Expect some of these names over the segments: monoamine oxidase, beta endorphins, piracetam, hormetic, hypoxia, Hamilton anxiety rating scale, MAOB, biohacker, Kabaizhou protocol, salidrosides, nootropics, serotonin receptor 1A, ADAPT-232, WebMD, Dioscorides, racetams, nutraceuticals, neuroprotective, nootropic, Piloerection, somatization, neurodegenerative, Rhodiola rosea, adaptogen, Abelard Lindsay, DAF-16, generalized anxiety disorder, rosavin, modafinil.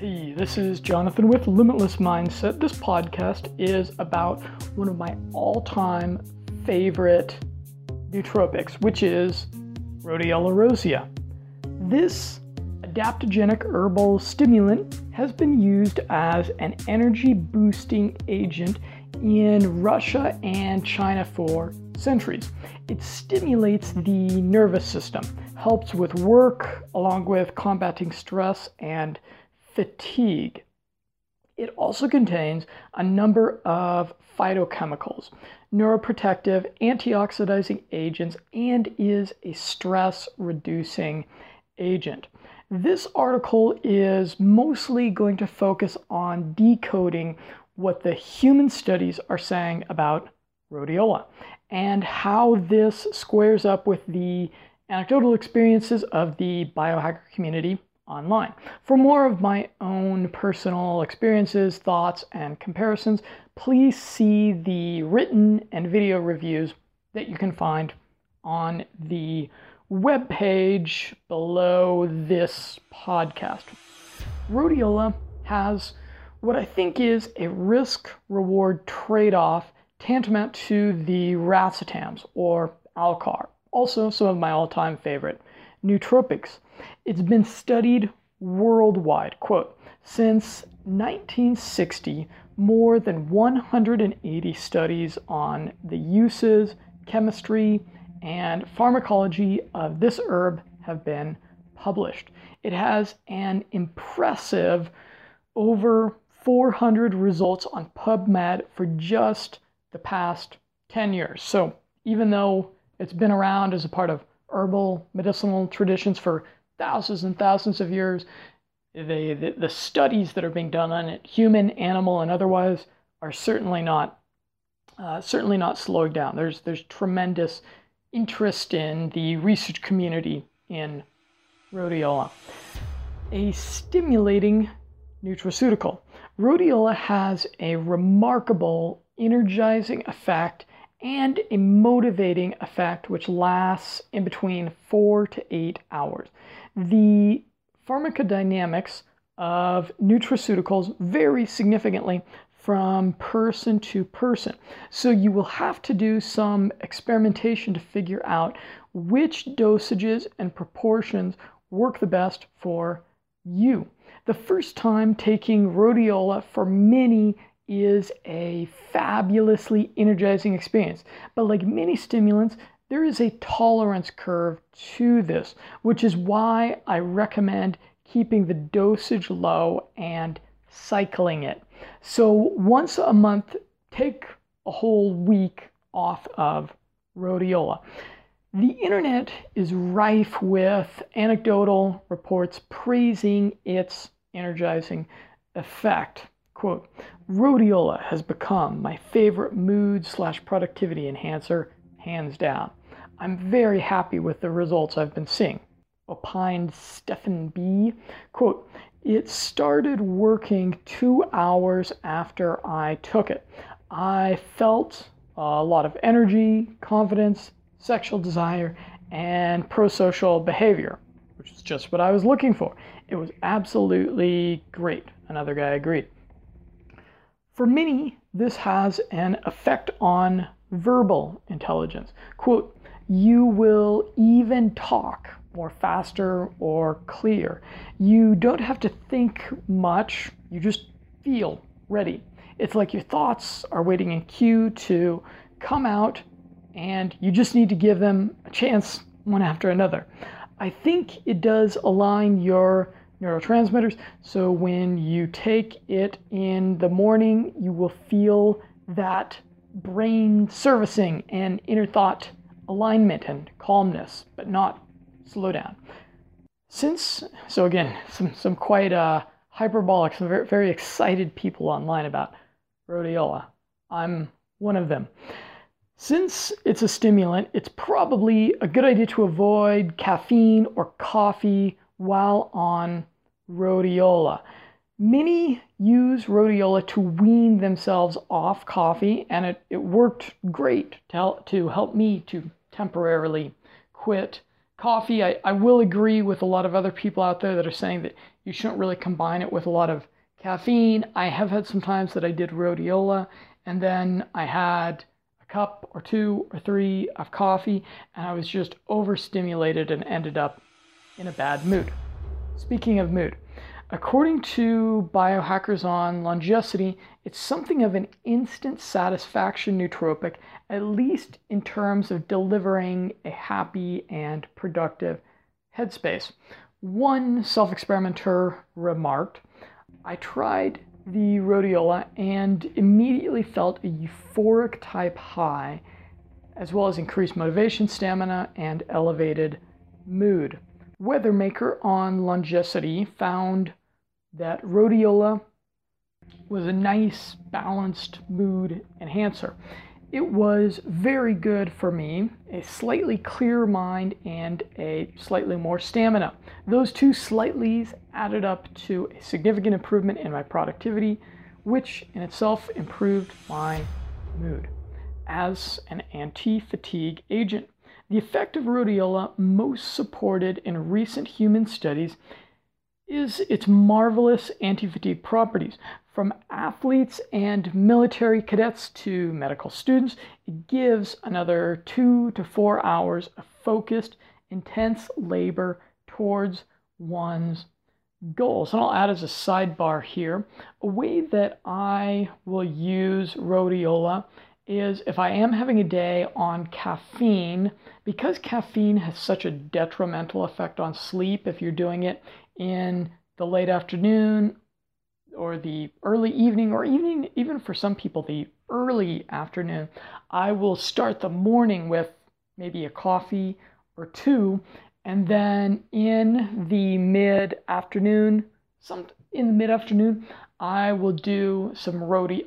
Hey, this is Jonathan with Limitless Mindset. This podcast is about one of my all-time favorite nootropics, which is Rhodiola rosea. This adaptogenic herbal stimulant has been used as an energy-boosting agent in Russia and China for centuries. It stimulates the nervous system, helps with work, along with combating stress and fatigue. It also contains a number of phytochemicals, neuroprotective, antioxidizing agents, and is a stress-reducing agent. This article is mostly going to focus on decoding what the human studies are saying about rhodiola and how this squares up with the anecdotal experiences of the biohacker community online. For more of my own personal experiences, thoughts, and comparisons, please see the written and video reviews that you can find on the webpage below this podcast. Rhodiola has what I think is a risk-reward trade-off tantamount to the racetams, or alcar, also some of my all-time favorite nootropics. It's been studied worldwide. Quote, since 1960, more than 180 studies on the uses, chemistry, and pharmacology of this herb have been published. It has an impressive over 400 results on PubMed for just the past 10 years. So even though it's been around as a part of herbal medicinal traditions for thousands and thousands of years, the studies that are being done on it, human, animal, and otherwise, are certainly not slowing down. There's tremendous interest in the research community in rhodiola. A stimulating nutraceutical. Rhodiola has a remarkable energizing effect and a motivating effect which lasts in between 4 to 8 hours. The pharmacodynamics of nutraceuticals vary significantly from person to person. So you will have to do some experimentation to figure out which dosages and proportions work the best for you. The first time taking rhodiola for many is a fabulously energizing experience. But like many stimulants, there is a tolerance curve to this, which is why I recommend keeping the dosage low and cycling it. So once a month, take a whole week off of rhodiola. The internet is rife with anecdotal reports praising its energizing effect. Quote, rhodiola has become my favorite mood/productivity enhancer, hands down. I'm very happy with the results I've been seeing, opined Stephen B. Quote, it started working 2 hours after I took it. I felt a lot of energy, confidence, sexual desire, and prosocial behavior, which is just what I was looking for. It was absolutely great, another guy agreed. For many, this has an effect on verbal intelligence. Quote, you will even talk more faster or clear. You don't have to think much, you just feel ready. It's like your thoughts are waiting in queue to come out and you just need to give them a chance one after another. I think it does align your neurotransmitters, so when you take it in the morning, you will feel that brain servicing and inner thought alignment and calmness, but not slow down. Since, so again, some quite hyperbolic, some very, very excited people online about rhodiola. I'm one of them. Since it's a stimulant, it's probably a good idea to avoid caffeine or coffee while on rhodiola. Many use rhodiola to wean themselves off coffee, and it worked great to help me to temporarily quit coffee. I will agree with a lot of other people out there that are saying that You shouldn't really combine it with a lot of caffeine. I have had some times that I did rhodiola, and then I had a cup or two or three of coffee, and I was just overstimulated and ended up in a bad mood. Speaking of mood, according to Biohackers on Longevity, it's something of an instant satisfaction nootropic, at least in terms of delivering a happy and productive headspace. One self-experimenter remarked, "I tried the rhodiola and immediately felt a euphoric type high, as well as increased motivation, stamina, and elevated mood." Weathermaker on Longevity found that rhodiola was a nice, balanced mood enhancer. It was very good for me, a slightly clearer mind and a slightly more stamina. Those two slightlys added up to a significant improvement in my productivity, which in itself improved my mood as an anti-fatigue agent. The effect of rhodiola, most supported in recent human studies, is its marvelous anti-fatigue properties. From athletes and military cadets to medical students, it gives another 2 to 4 hours of focused, intense labor towards one's goals. And I'll add as a sidebar here, a way that I will use rhodiola is if I am having a day on caffeine, because caffeine has such a detrimental effect on sleep if you're doing it in the late afternoon or the early evening, or even for some people the early afternoon, I will start the morning with maybe a coffee or two, and then in the mid-afternoon, I will do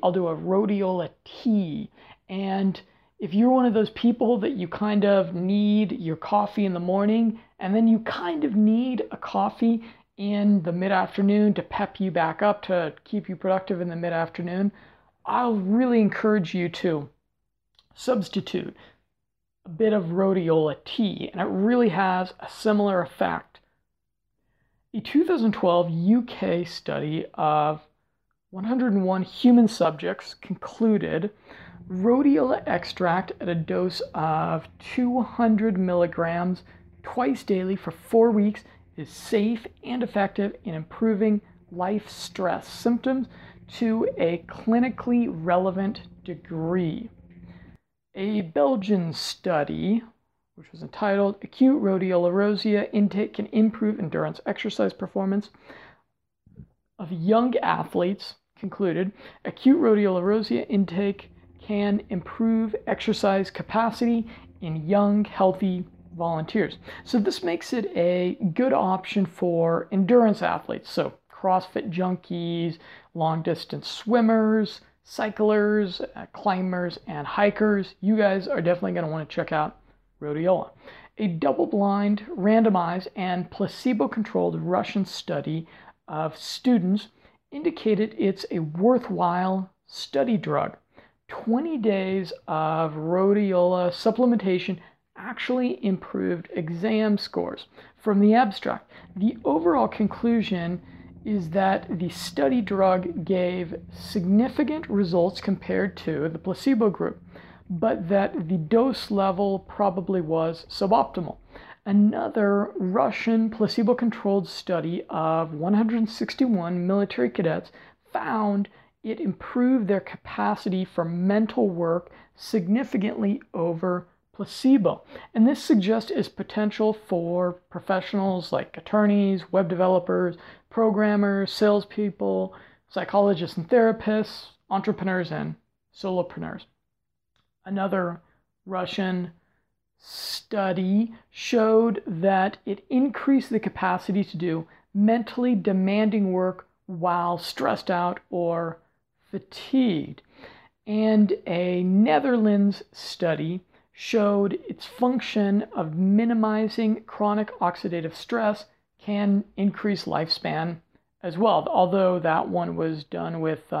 I'll do a rhodiola tea. And if you're one of those people that you kind of need your coffee in the morning, and then you kind of need a coffee in the mid-afternoon to pep you back up, to keep you productive in the mid-afternoon, I'll really encourage you to substitute a bit of rhodiola tea, and it really has a similar effect. A 2012 UK study of 101 human subjects concluded rhodiola extract at a dose of 200 milligrams twice daily for 4 weeks is safe and effective in improving life stress symptoms to a clinically relevant degree. A Belgian study, which was entitled "Acute Rhodiola Rosea Intake Can Improve Endurance Exercise Performance," of young athletes concluded, "Acute Rhodiola Rosea intake can improve exercise capacity in young, healthy volunteers." So this makes it a good option for endurance athletes, so CrossFit junkies, long-distance swimmers, cyclers, climbers, and hikers. You guys are definitely going to want to check out rhodiola. A double-blind, randomized, and placebo-controlled Russian study of students indicated it's a worthwhile study drug. 20 days of rhodiola supplementation actually improved exam scores. From the abstract, the overall conclusion is that the study drug gave significant results compared to the placebo group, but that the dose level probably was suboptimal. Another Russian placebo-controlled study of 161 military cadets found it improved their capacity for mental work significantly over placebo. And this suggests its potential for professionals like attorneys, web developers, programmers, salespeople, psychologists and therapists, entrepreneurs, and solopreneurs. Another Russian study showed that it increased the capacity to do mentally demanding work while stressed out or fatigued. And a Netherlands study showed its function of minimizing chronic oxidative stress can increase lifespan as well, although that one was done with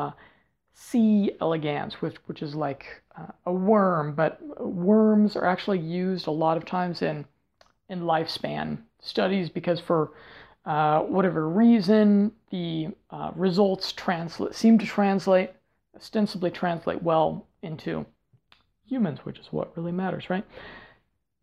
C. elegans, which is like a worm, but worms are actually used a lot of times in lifespan studies because for whatever reason, the results ostensibly translate well into humans, which is what really matters, right?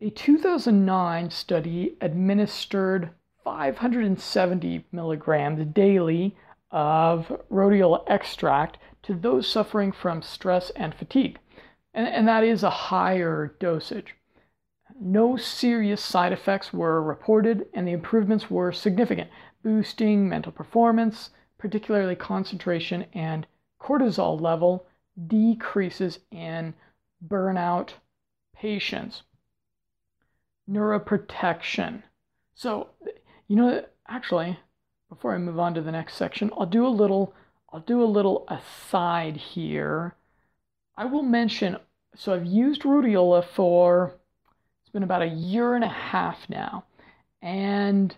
A 2009 study administered 570 milligrams daily of rhodiola extract to those suffering from stress and fatigue, and that is a higher dosage. No serious side effects were reported, and the improvements were significant, boosting mental performance, particularly concentration and cortisol level, decreases in burnout patients. Neuroprotection. So, you know, actually, before I move on to the next section, I'll do a little aside here. I will mention, so I've used rhodiola for, it's been about a year and a half now, and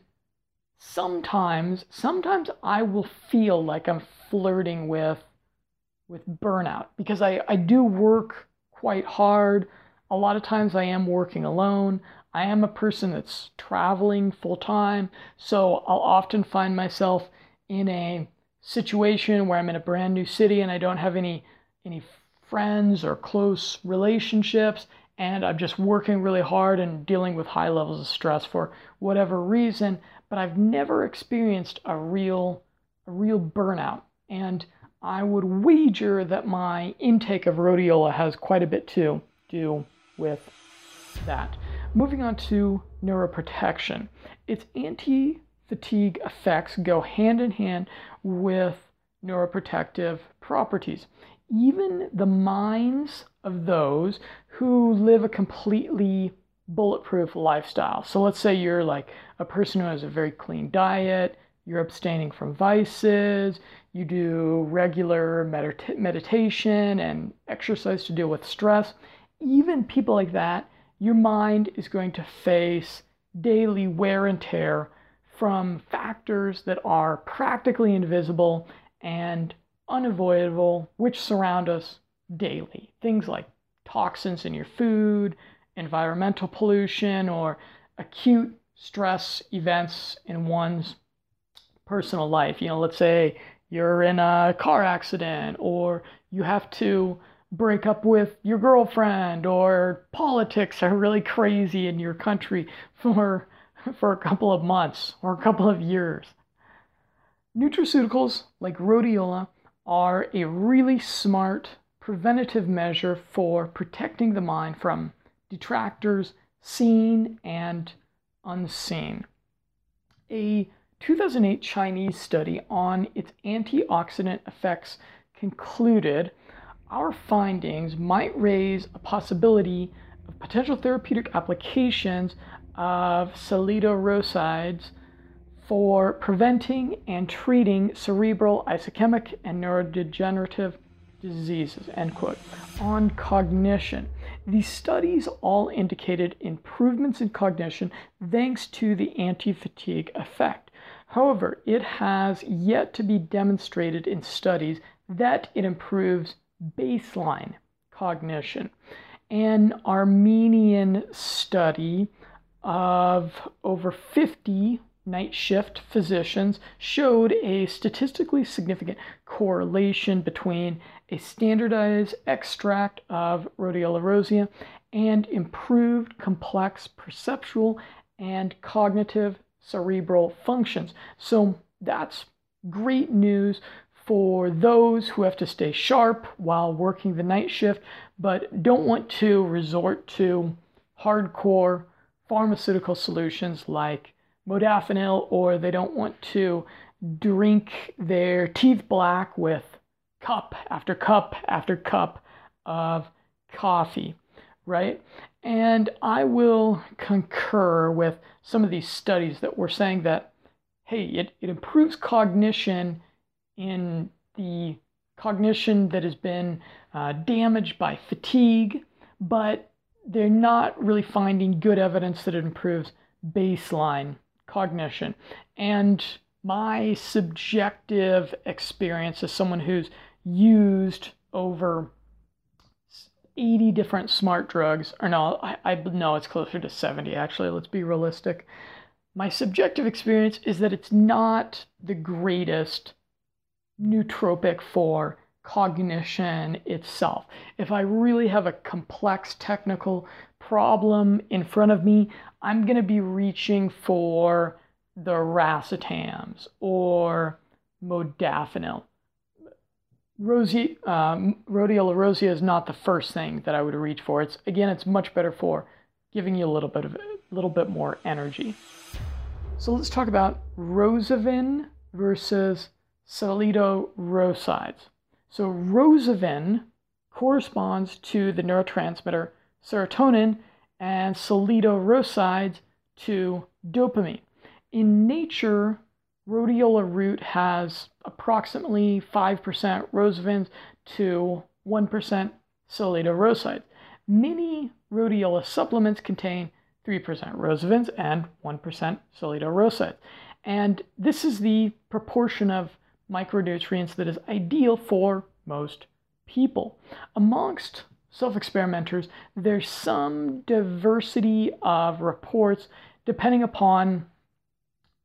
sometimes I will feel like I'm flirting with burnout, because I do work quite hard. A lot of times I am working alone. I am a person that's traveling full time, so I'll often find myself in a situation where I'm in a brand new city and I don't have any friends or close relationships, and I'm just working really hard and dealing with high levels of stress for whatever reason, but I've never experienced a real burnout. And I would wager that my intake of rhodiola has quite a bit to do with that. Moving on to neuroprotection. Its anti-fatigue effects go hand in hand with neuroprotective properties. Even the minds of those who live a completely bulletproof lifestyle. So let's say you're like a person who has a very clean diet, you're abstaining from vices, you do regular meditation and exercise to deal with stress. Even people like that, your mind is going to face daily wear and tear from factors that are practically invisible and unavoidable, which surround us daily. Things like toxins in your food, environmental pollution, or acute stress events in one's personal life. You know, let's say you're in a car accident, or you have to break up with your girlfriend, or politics are really crazy in your country for a couple of months or a couple of years. Nutraceuticals like rhodiola are a really smart preventative measure for protecting the mind from detractors, seen and unseen. A 2008 Chinese study on its antioxidant effects concluded our findings might raise a possibility of potential therapeutic applications of salidrosides for preventing and treating cerebral ischemic and neurodegenerative diseases, end quote. On cognition, these studies all indicated improvements in cognition thanks to the anti-fatigue effect. However, it has yet to be demonstrated in studies that it improves baseline cognition. An Armenian study of over 50 night shift physicians showed a statistically significant correlation between a standardized extract of rhodiola rosea and improved complex perceptual and cognitive cerebral functions. So that's great news for those who have to stay sharp while working the night shift, but don't want to resort to hardcore pharmaceutical solutions like modafinil, or they don't want to drink their teeth black with cup after cup after cup of coffee, right? And I will concur with some of these studies that were saying that, hey, it improves cognition in the cognition that has been damaged by fatigue, but they're not really finding good evidence that it improves baseline cognition. And my subjective experience as someone who's used over 80 different smart drugs, or no, I know it's closer to 70 actually, let's be realistic. My subjective experience is that it's not the greatest nootropic for cognition itself. If I really have a complex technical problem in front of me, I'm going to be reaching for the racetams or modafinil. Rhodiola rosea is not the first thing that I would reach for. It's much better for giving you a little bit more energy. So let's talk about rosavin versus salidrosides. So rosavin corresponds to the neurotransmitter serotonin and salidrosides to dopamine. In nature, rhodiola root has approximately 5% rosavins to 1% salidrosides. Many rhodiola supplements contain 3% rosavins and 1% salidrosides. And this is the proportion of micronutrients that is ideal for most people. Amongst self-experimenters, there's some diversity of reports depending upon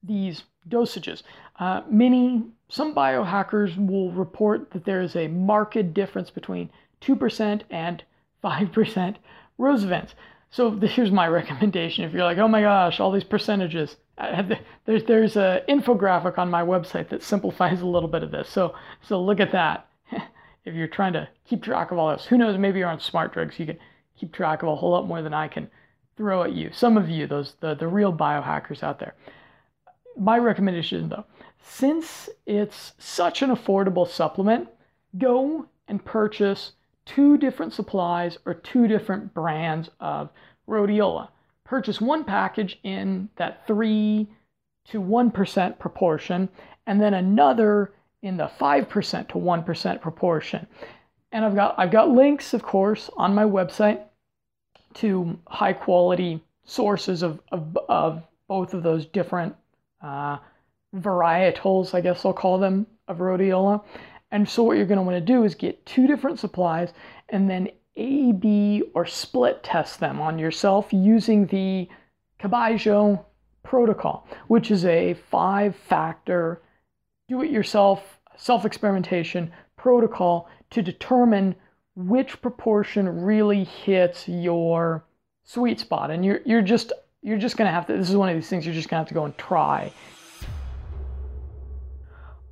these dosages. Some biohackers will report that there is a marked difference between 2% and 5% rosavins. So here's my recommendation. If you're like, oh my gosh, all these percentages, there's an infographic on my website that simplifies a little bit of this. So look at that. If you're trying to keep track of all this, who knows, maybe you're on smart drugs. You can keep track of a whole lot more than I can throw at you. Some of you, the real biohackers out there. My recommendation though, since it's such an affordable supplement, go and purchase two different supplies or two different brands of rhodiola. Purchase one package in that 3 to 1% proportion and then another in the 5% to 1% proportion. And I've got links, of course, on my website to high quality sources of both of those different varietals, I guess I'll call them, of rhodiola. And so what you're going to want to do is get two different supplies and then A/B or split test them on yourself using the Kabaizhou protocol, which is a 5-factor do-it-yourself self-experimentation protocol to determine which proportion really hits your sweet spot. And you're just going to have to, this is one of these things you're just going to have to go and try.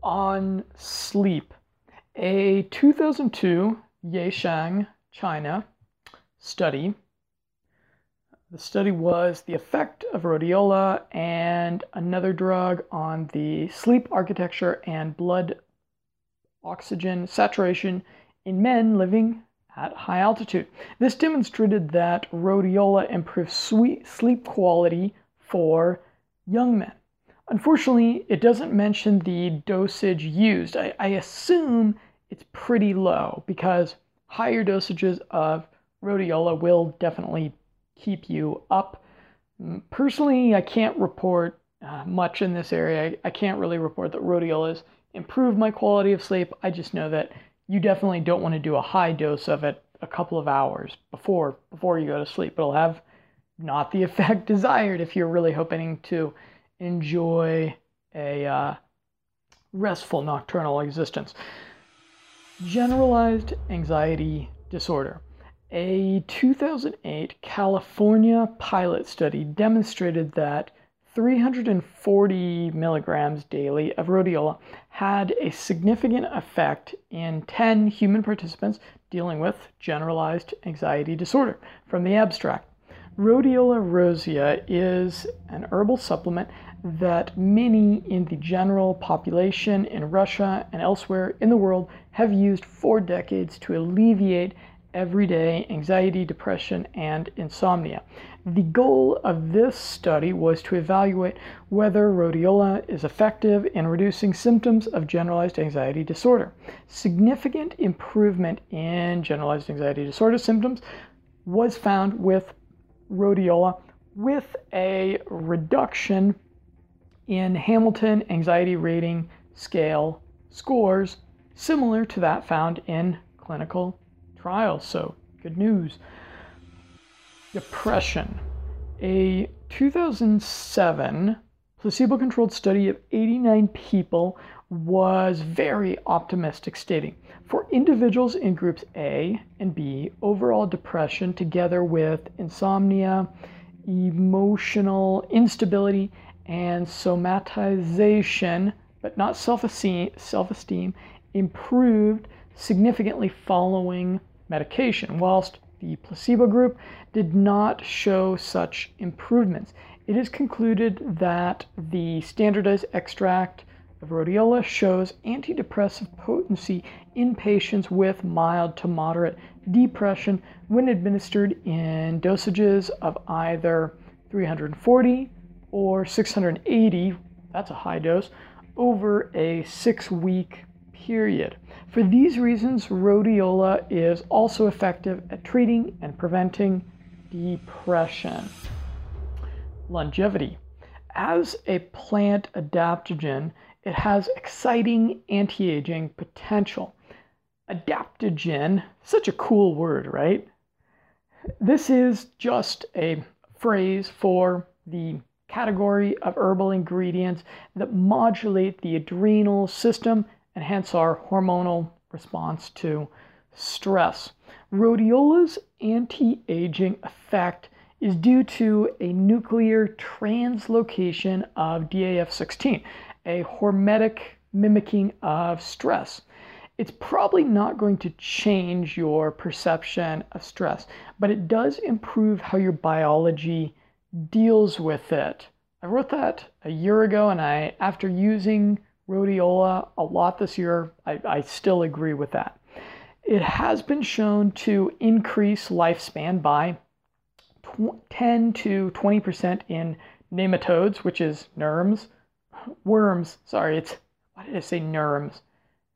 On sleep, a 2002 Yeshang, China study. The study was the effect of rhodiola and another drug on the sleep architecture and blood oxygen saturation in men living at high altitude. This demonstrated that rhodiola improved sleep quality for young men. Unfortunately, it doesn't mention the dosage used. I assume it's pretty low because higher dosages of rhodiola will definitely keep you up. Personally, I can't report much in this area. I can't really report that rhodiola has improved my quality of sleep. I just know that you definitely don't want to do a high dose of it a couple of hours before you go to sleep. It'll have not the effect desired if you're really hoping to enjoy a restful nocturnal existence. Generalized anxiety disorder. A 2008 California pilot study demonstrated that 340 milligrams daily of rhodiola had a significant effect in 10 human participants dealing with generalized anxiety disorder. From the abstract, rhodiola rosea is an herbal supplement that many in the general population in Russia and elsewhere in the world have used for decades to alleviate everyday anxiety, depression, and insomnia. The goal of this study was to evaluate whether rhodiola is effective in reducing symptoms of generalized anxiety disorder. Significant improvement in generalized anxiety disorder symptoms was found with rhodiola, with a reduction in Hamilton anxiety rating scale scores similar to that found in clinical trials. So good news. Depression. A 2007 placebo-controlled study of 89 people was very optimistic, stating, for individuals in groups A and B, overall depression together with insomnia, emotional instability, and somatization, but not self-esteem, improved significantly following medication, whilst the placebo group did not show such improvements. It is concluded that the standardized extract of rhodiola shows antidepressive potency in patients with mild to moderate depression when administered in dosages of either 340 or 680, that's a high dose, over a 6-week period. For these reasons, rhodiola is also effective at treating and preventing depression. Longevity. As a plant adaptogen, it has exciting anti-aging potential. Adaptogen, such a cool word, right? This is just a phrase for the category of herbal ingredients that modulate the adrenal system and hence our hormonal response to stress. Rhodiola's anti-aging effect is due to a nuclear translocation of DAF-16, a hormetic mimicking of stress. It's probably not going to change your perception of stress, but it does improve how your biology deals with it. I wrote that a year ago, and after using rhodiola a lot this year, I still agree with that. It has been shown to increase lifespan by 10 to 20% in nematodes, which is worms. Sorry, why did I say nerms?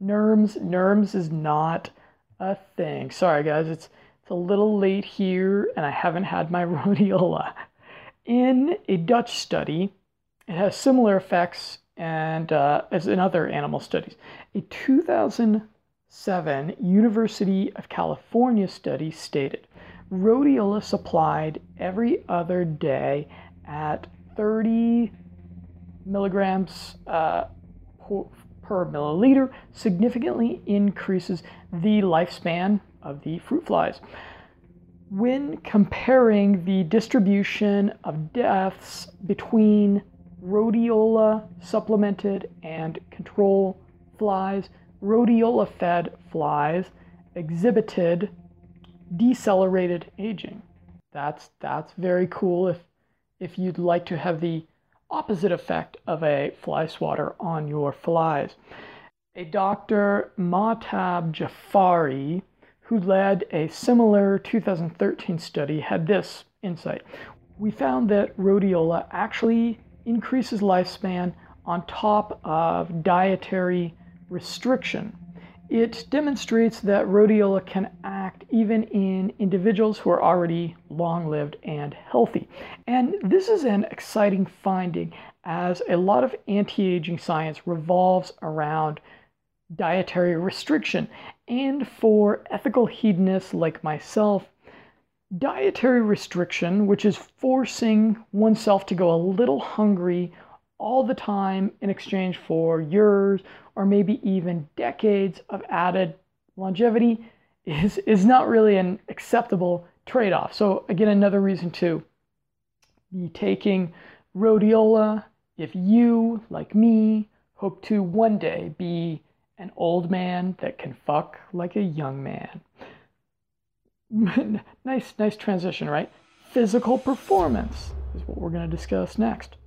Nerms is not a thing. Sorry guys, it's a little late here and I haven't had my rhodiola. In a Dutch study, it has similar effects and as in other animal studies. A 2007 University of California study stated, rhodiola supplied every other day at 30 milligrams per milliliter significantly increases the lifespan of the fruit flies. When comparing the distribution of deaths between rhodiola supplemented and control flies, rhodiola fed flies exhibited decelerated aging. That's very cool if you'd like to have the opposite effect of a fly swatter on your flies. A Dr. Matab Jafari, who led a similar 2013 study, had this insight. We found that rhodiola actually increases lifespan on top of dietary restriction. It demonstrates that rhodiola can act even in individuals who are already long-lived and healthy. And this is an exciting finding, as a lot of anti-aging science revolves around dietary restriction. And for ethical hedonists like myself, dietary restriction, which is forcing oneself to go a little hungry all the time in exchange for years or maybe even decades of added longevity, is not really an acceptable trade-off. So again, another reason to be taking rhodiola if you, like me, hope to one day be an old man that can fuck like a young man. Nice transition, right? Physical performance is what we're going to discuss next.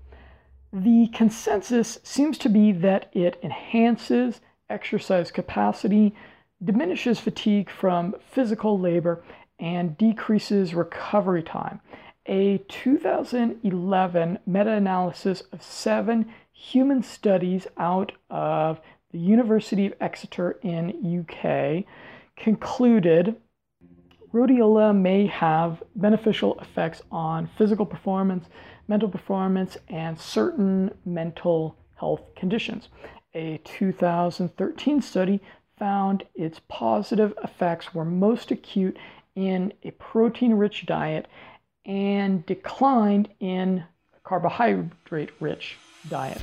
The consensus seems to be that it enhances exercise capacity, diminishes fatigue from physical labor, and decreases recovery time. A 2011 meta-analysis of 7 human studies out of the University of Exeter in UK concluded rhodiola may have beneficial effects on physical performance, mental performance, and certain mental health conditions. A 2013 study found its positive effects were most acute in a protein-rich diet and declined in a carbohydrate-rich diet.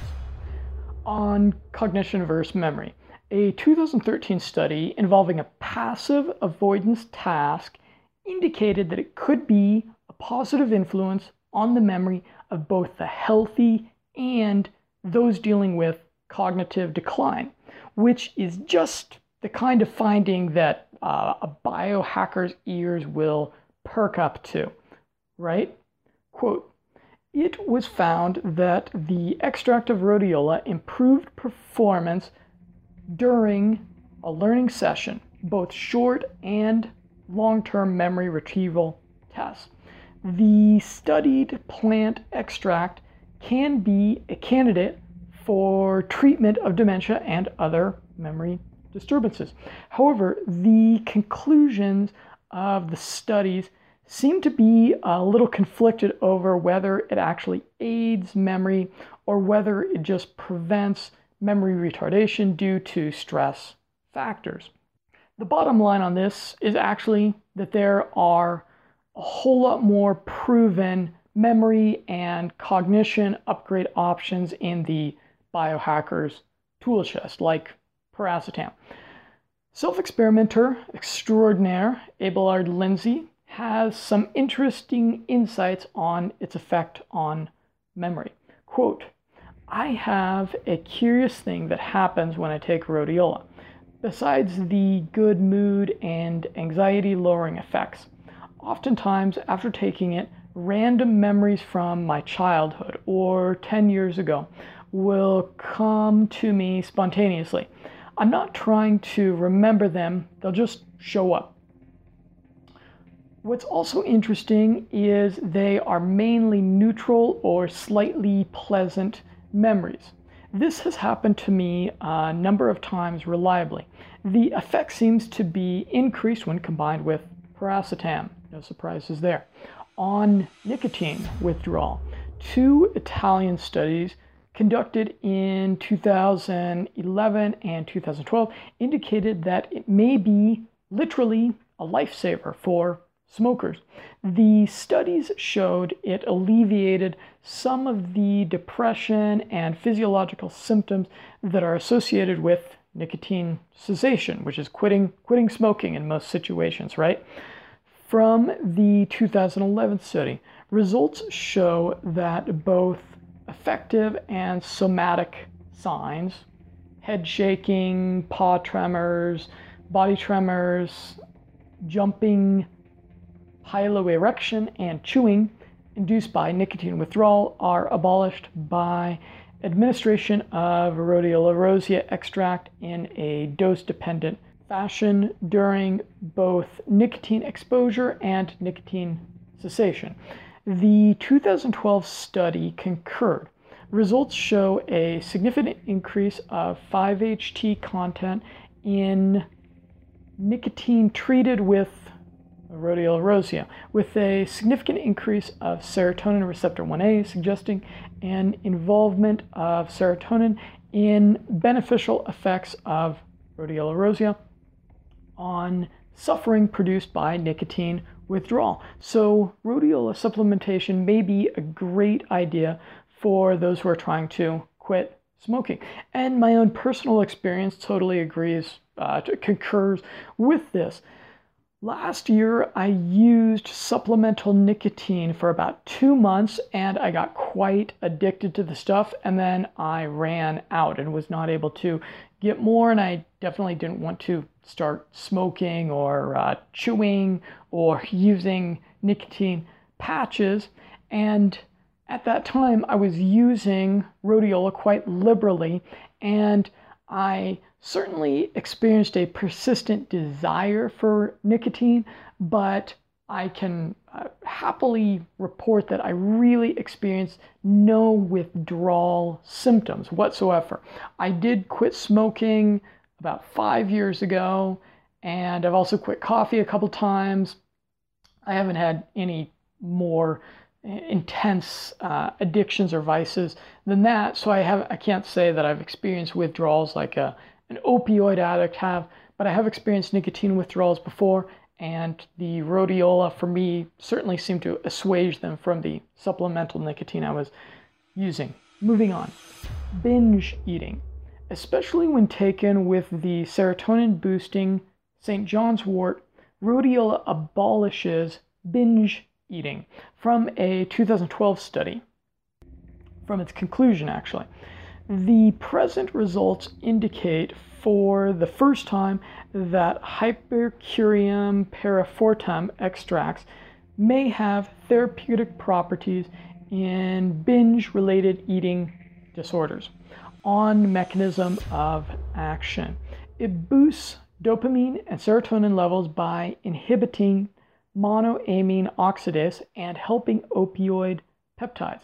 On cognition versus memory, a 2013 study involving a passive avoidance task indicated that it could be a positive influence on the memory of both the healthy and those dealing with cognitive decline, which is just the kind of finding that a biohacker's ears will perk up to, right? Quote, "It was found that the extract of rhodiola improved performance during a learning session, both short and long-term memory retrieval tests. The studied plant extract can be a candidate for treatment of dementia and other memory disturbances. However, the conclusions of the studies seem to be a little conflicted over whether it actually aids memory or whether it just prevents memory retardation due to stress factors. The bottom line on this is actually that there are a whole lot more proven memory and cognition upgrade options in the biohacker's tool chest, like piracetam." Self-experimenter extraordinaire Abelard Lindsay has some interesting insights on its effect on memory. Quote, "I have a curious thing that happens when I take rhodiola, besides the good mood and anxiety lowering effects. Oftentimes after taking it, random memories from my childhood or 10 years ago will come to me spontaneously. I'm not trying to remember them, they'll just show up. What's also interesting is they are mainly neutral or slightly pleasant memories. This has happened to me a number of times reliably. The effect seems to be increased when combined with piracetam." No surprises there. On nicotine withdrawal, two Italian studies conducted in 2011 and 2012 indicated that it may be literally a lifesaver for smokers. The studies showed it alleviated some of the depression and physiological symptoms that are associated with nicotine cessation, which is quitting smoking in most situations, right? From the 2011 study, results show that both affective and somatic signs, head shaking, paw tremors, body tremors, jumping, piloerection, and chewing induced by nicotine withdrawal are abolished by administration of rhodiola rosea extract in a dose-dependent fashion during both nicotine exposure and nicotine cessation. The 2012 study concurred. Results show a significant increase of 5-HT content in nicotine treated with rhodiola rosea, with a significant increase of serotonin receptor 1A, suggesting an involvement of serotonin in beneficial effects of rhodiola rosea on suffering produced by nicotine withdrawal. So rhodiola supplementation may be a great idea for those who are trying to quit smoking. And my own personal experience totally agrees, concurs with this. Last year, I used supplemental nicotine for about 2 months and I got quite addicted to the stuff, and then I ran out and was not able to get more, and I definitely didn't want to start smoking or chewing or using nicotine patches. And at that time, I was using rhodiola quite liberally, and I certainly experienced a persistent desire for nicotine, but I can happily report that I really experienced no withdrawal symptoms whatsoever. I did quit smoking about 5 years ago, and I've also quit coffee a couple times. I haven't had any more intense addictions or vices than that, so I can't say that I've experienced withdrawals like an opioid addict have, but I have experienced nicotine withdrawals before, and the rhodiola for me certainly seemed to assuage them from the supplemental nicotine I was using. Moving on, binge eating, especially when taken with the serotonin-boosting St. John's wort, rhodiola abolishes binge eating from a 2012 study, from its conclusion actually. The present results indicate for the first time that hypercurium perifortum extracts may have therapeutic properties in binge-related eating disorders on mechanism of action. It boosts dopamine and serotonin levels by inhibiting monoamine oxidase and helping opioid peptides.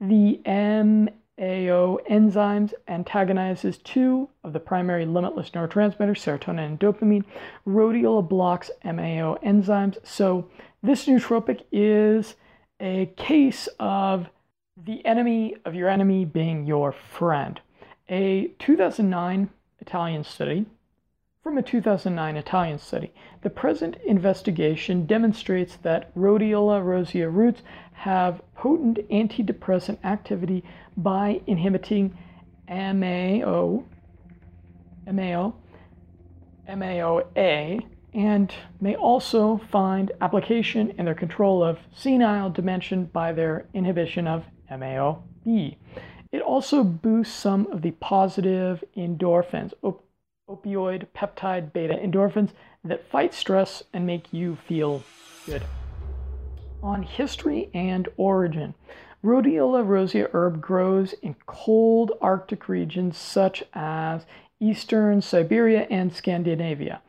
The MAO enzymes antagonizes two of the primary limitless neurotransmitters, serotonin and dopamine. Rhodiola blocks MAO enzymes. So this nootropic is a case of the enemy of your enemy being your friend. A 2009 Italian study. From a 2009 Italian study, the present investigation demonstrates that Rhodiola rosea roots have potent antidepressant activity by inhibiting MAOA, and may also find application in their control of senile dementia by their inhibition of MAOB. It also boosts some of the positive endorphins, opioid peptide beta endorphins that fight stress and make you feel good. On history and origin, Rhodiola rosea herb grows in cold Arctic regions such as eastern Siberia and Scandinavia.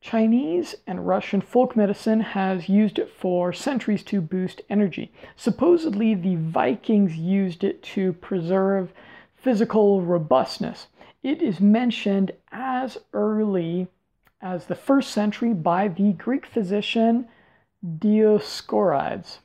Chinese and Russian folk medicine has used it for centuries to boost energy. Supposedly, the Vikings used it to preserve physical robustness. It is mentioned as early as the 1st century by the Greek physician Dioscorides.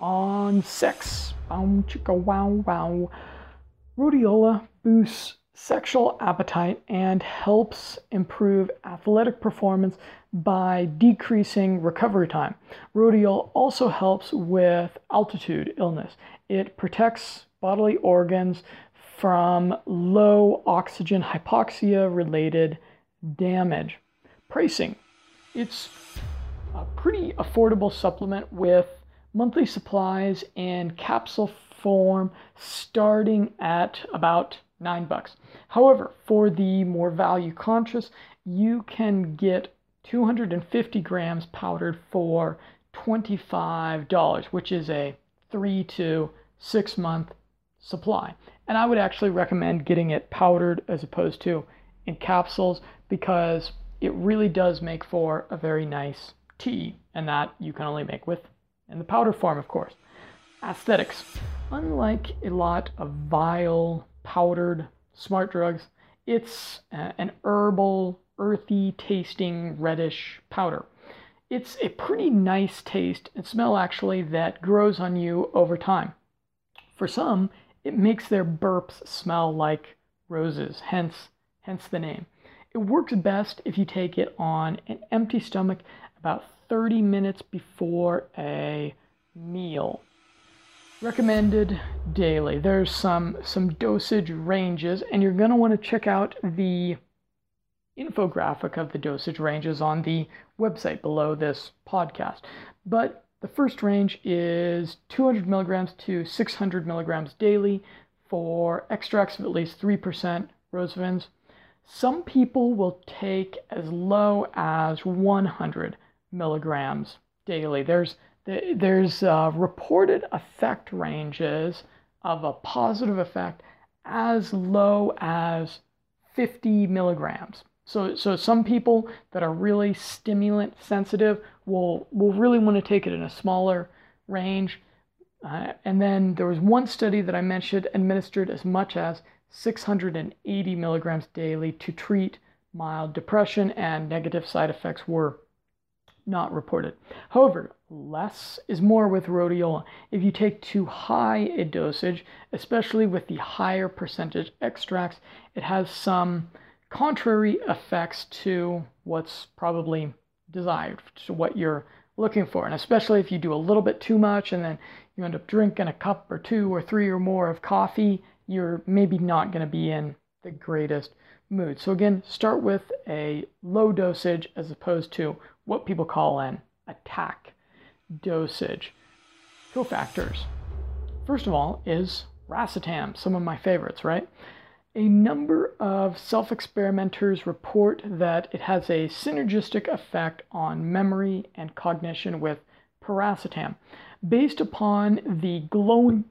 On sex, rhodiola boosts sexual appetite and helps improve athletic performance by decreasing recovery time. Rhodiola also helps with altitude illness. It protects bodily organs from low oxygen hypoxia related damage. Pricing. It's a pretty affordable supplement with monthly supplies in capsule form starting at about $9. However, for the more value conscious, you can get 250 grams powdered for $25, which is a 3 to 6 month supply. And I would actually recommend getting it powdered as opposed to in capsules, because it really does make for a very nice tea, and that you can only make with in the powder form, of course. Aesthetics. Unlike a lot of vile, powdered smart drugs, it's an herbal, earthy tasting reddish powder. It's a pretty nice taste and smell actually that grows on you over time. For some, it makes their burps smell like roses, hence the name. It works best if you take it on an empty stomach about 30 minutes before a meal. Recommended daily. There's some dosage ranges, and you're going to want to check out the infographic of the dosage ranges on the website below this podcast. But the first range is 200 milligrams to 600 milligrams daily for extracts of at least 3% rosavins. Some people will take as low as 100 milligrams daily. There's reported effect ranges of a positive effect as low as 50 milligrams. So some people that are really stimulant sensitive will really want to take it in a smaller range. And then there was one study that I mentioned administered as much as 680 milligrams daily to treat mild depression, and negative side effects were not reported. However, less is more with rhodiola. If you take too high a dosage, especially with the higher percentage extracts, it has some contrary effects to what's probably desired, to what you're looking for. And especially if you do a little bit too much and then you end up drinking a cup or two or three or more of coffee you're maybe not going to be in the greatest mood. So again, start with a low dosage as opposed to what people call an attack dosage. Cofactors. First of all is racetams, some of my favorites, right? A number of self-experimenters report that it has a synergistic effect on memory and cognition with piracetam. Based upon the glowing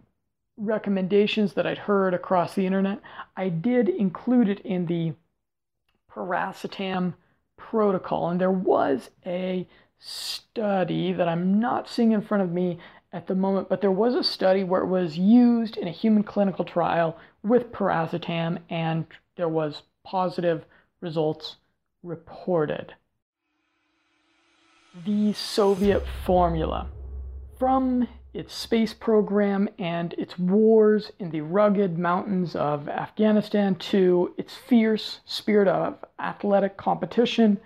recommendations that I'd heard across the internet, I did include it in the piracetam protocol. And there was a study that I'm not seeing in front of me at the moment, but there was a study where it was used in a human clinical trial with piracetam, and there was positive results reported. The Soviet formula. From its space program and its wars in the rugged mountains of Afghanistan to its fierce spirit of athletic competition,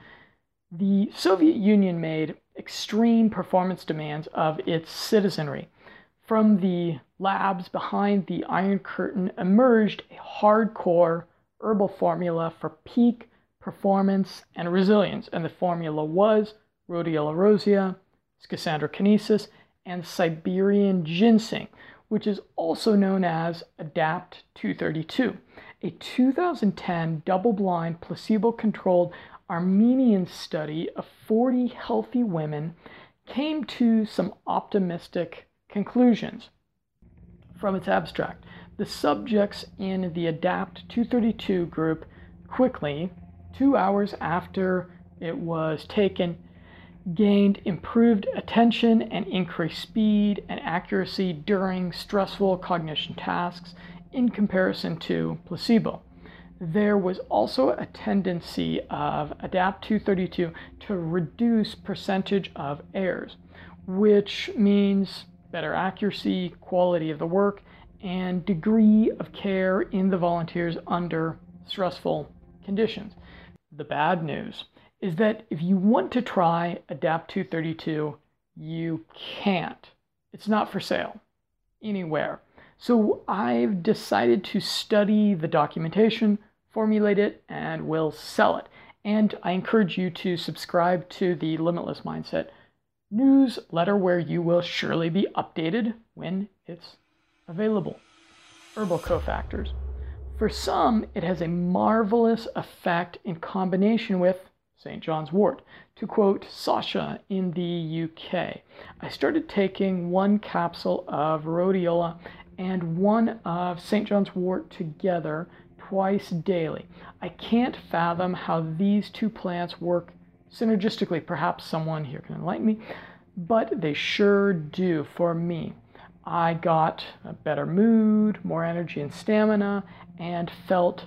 the Soviet Union made extreme performance demands of its citizenry. From the labs behind the Iron Curtain emerged a hardcore herbal formula for peak performance and resilience, and the formula was Rhodiola rosea, Schisandrokinesis, and Siberian ginseng, which is also known as ADAPT-232, a 2010 double-blind, placebo-controlled Armenian study of 40 healthy women came to some optimistic conclusions. From its abstract, the subjects in the ADAPT-232 group quickly, 2 hours after it was taken, gained improved attention and increased speed and accuracy during stressful cognition tasks in comparison to placebo. There was also a tendency of ADAPT-232 to reduce percentage of errors, which means better accuracy, quality of the work, and degree of care in the volunteers under stressful conditions. The bad news is that if you want to try ADAPT-232, you can't. It's not for sale anywhere. So I've decided to study the documentation, formulate it, and will sell it. And I encourage you to subscribe to the Limitless Mindset newsletter, where you will surely be updated when it's available. Herbal cofactors. For some, it has a marvelous effect in combination with St. John's wort. To quote Sasha in the UK, I started taking one capsule of rhodiola and one of St. John's wort together twice daily. I can't fathom how these two plants work synergistically. Perhaps someone here can enlighten me, but they sure do for me. I got a better mood, more energy and stamina, and felt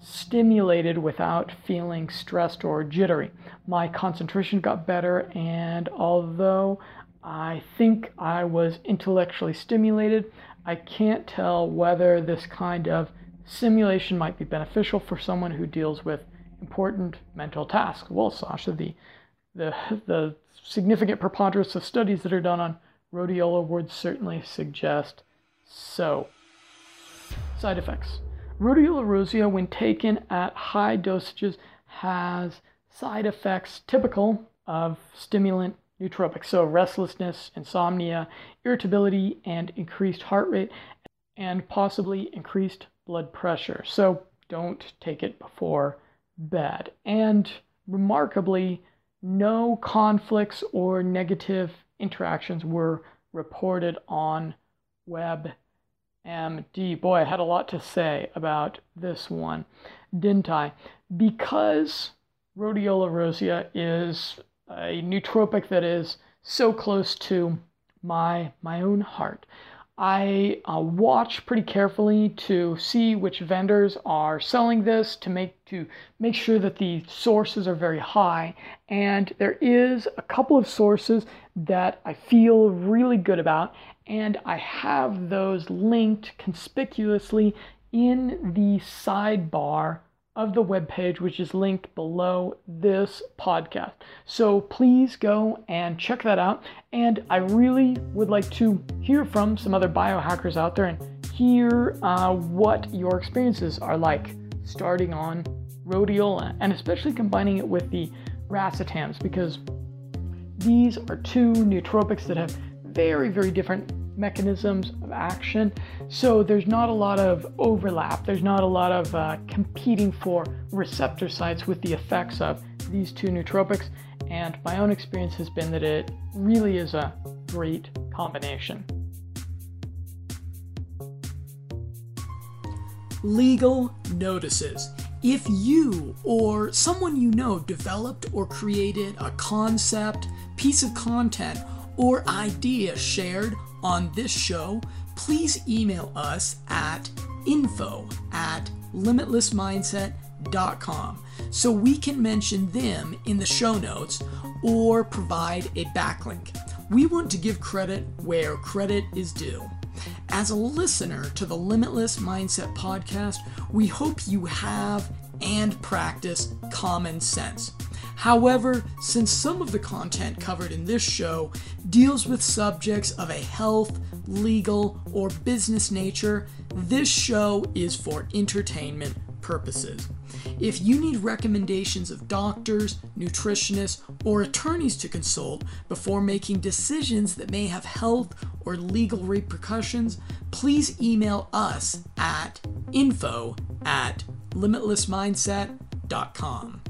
stimulated without feeling stressed or jittery. My concentration got better, and although I think I was intellectually stimulated, I can't tell whether this kind of stimulation might be beneficial for someone who deals with important mental tasks. Well, Sasha, the significant preponderance of studies that are done on rhodiola would certainly suggest so. Side effects. Rhodiola rosea, when taken at high dosages, has side effects typical of stimulant nootropics, so restlessness, insomnia, irritability, and increased heart rate, and possibly increased blood pressure. So don't take it before bed. And remarkably, no conflicts or negative interactions were reported on web. MD. Boy, I had a lot to say about this one, didn't I? Because rhodiola rosea is a nootropic that is so close to my own heart, I watch pretty carefully to see which vendors are selling this, to make sure that the sources are very high. And there is a couple of sources that I feel really good about, and I have those linked conspicuously in the sidebar of the webpage, which is linked below this podcast. So please go and check that out. And I really would like to hear from some other biohackers out there and hear what your experiences are like, starting on rhodiola, and especially combining it with the racetams, because these are two nootropics that have very, very different mechanisms of action. So there's not a lot of overlap. There's not a lot of competing for receptor sites with the effects of these two nootropics. And my own experience has been that it really is a great combination. Legal notices. If you or someone you know developed or created a concept, piece of content, or idea shared on this show, please email us at info@limitlessmindset.com so we can mention them in the show notes or provide a backlink. We want to give credit where credit is due. As a listener to the Limitless Mindset podcast, we hope you have and practice common sense. However, since some of the content covered in this show deals with subjects of a health, legal, or business nature, this show is for entertainment purposes. If you need recommendations of doctors, nutritionists, or attorneys to consult before making decisions that may have health or legal repercussions, please email us at info@limitlessmindset.com.